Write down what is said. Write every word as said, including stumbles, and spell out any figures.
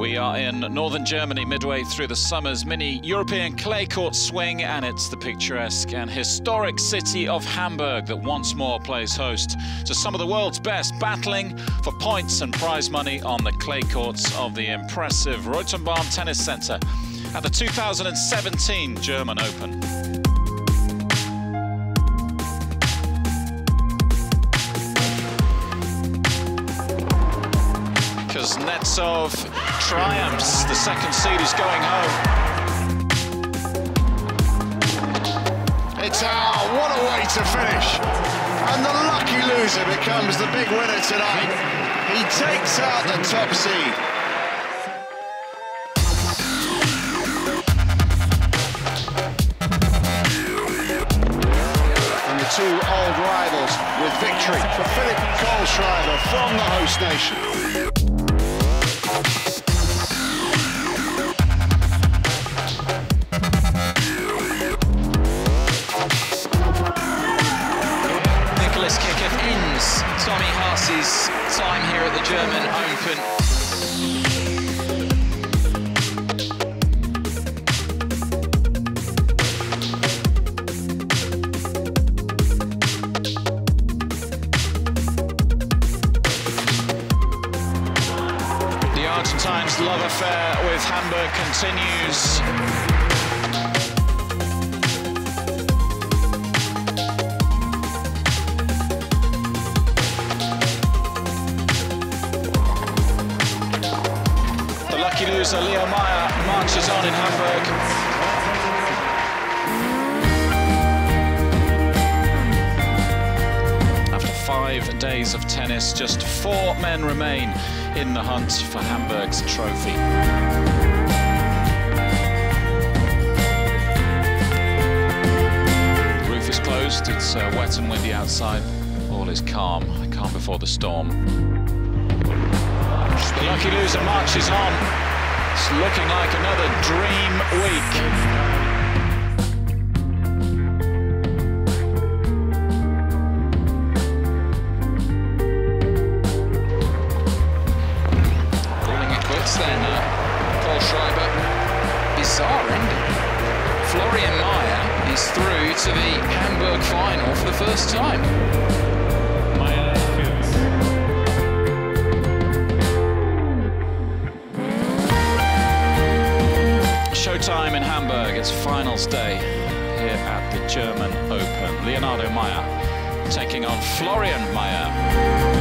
We are in northern Germany, midway through the summer's mini European clay court swing, and it's the picturesque and historic city of Hamburg that once more plays host to some of the world's best, battling for points and prize money on the clay courts of the impressive Rotenbaum Tennis Center at the two thousand seventeen German Open. Kuznetsov triumphs, the second seed is going home. It's out, what a way to finish. And the lucky loser becomes the big winner tonight. He takes out the top seed. And the two old rivals with victory for Philipp Kohlschreiber from the host nation. Time here at the German Open. The Argentines' love affair with Hamburg continues. Loser Leo Mayer marches on in Hamburg. After five days of tennis, just four men remain in the hunt for Hamburg's trophy. Roof is closed, it's uh, wet and windy outside. All is calm, calm before the storm. The lucky loser marches on. It's looking like another dream week. Calling it quits then, uh, Kohlschreiber. Bizarre ending. Florian Mayer is through to the Hamburg final for the first time. Showtime in Hamburg, it's finals day here at the German Open. Leonardo Mayer taking on Florian Mayer.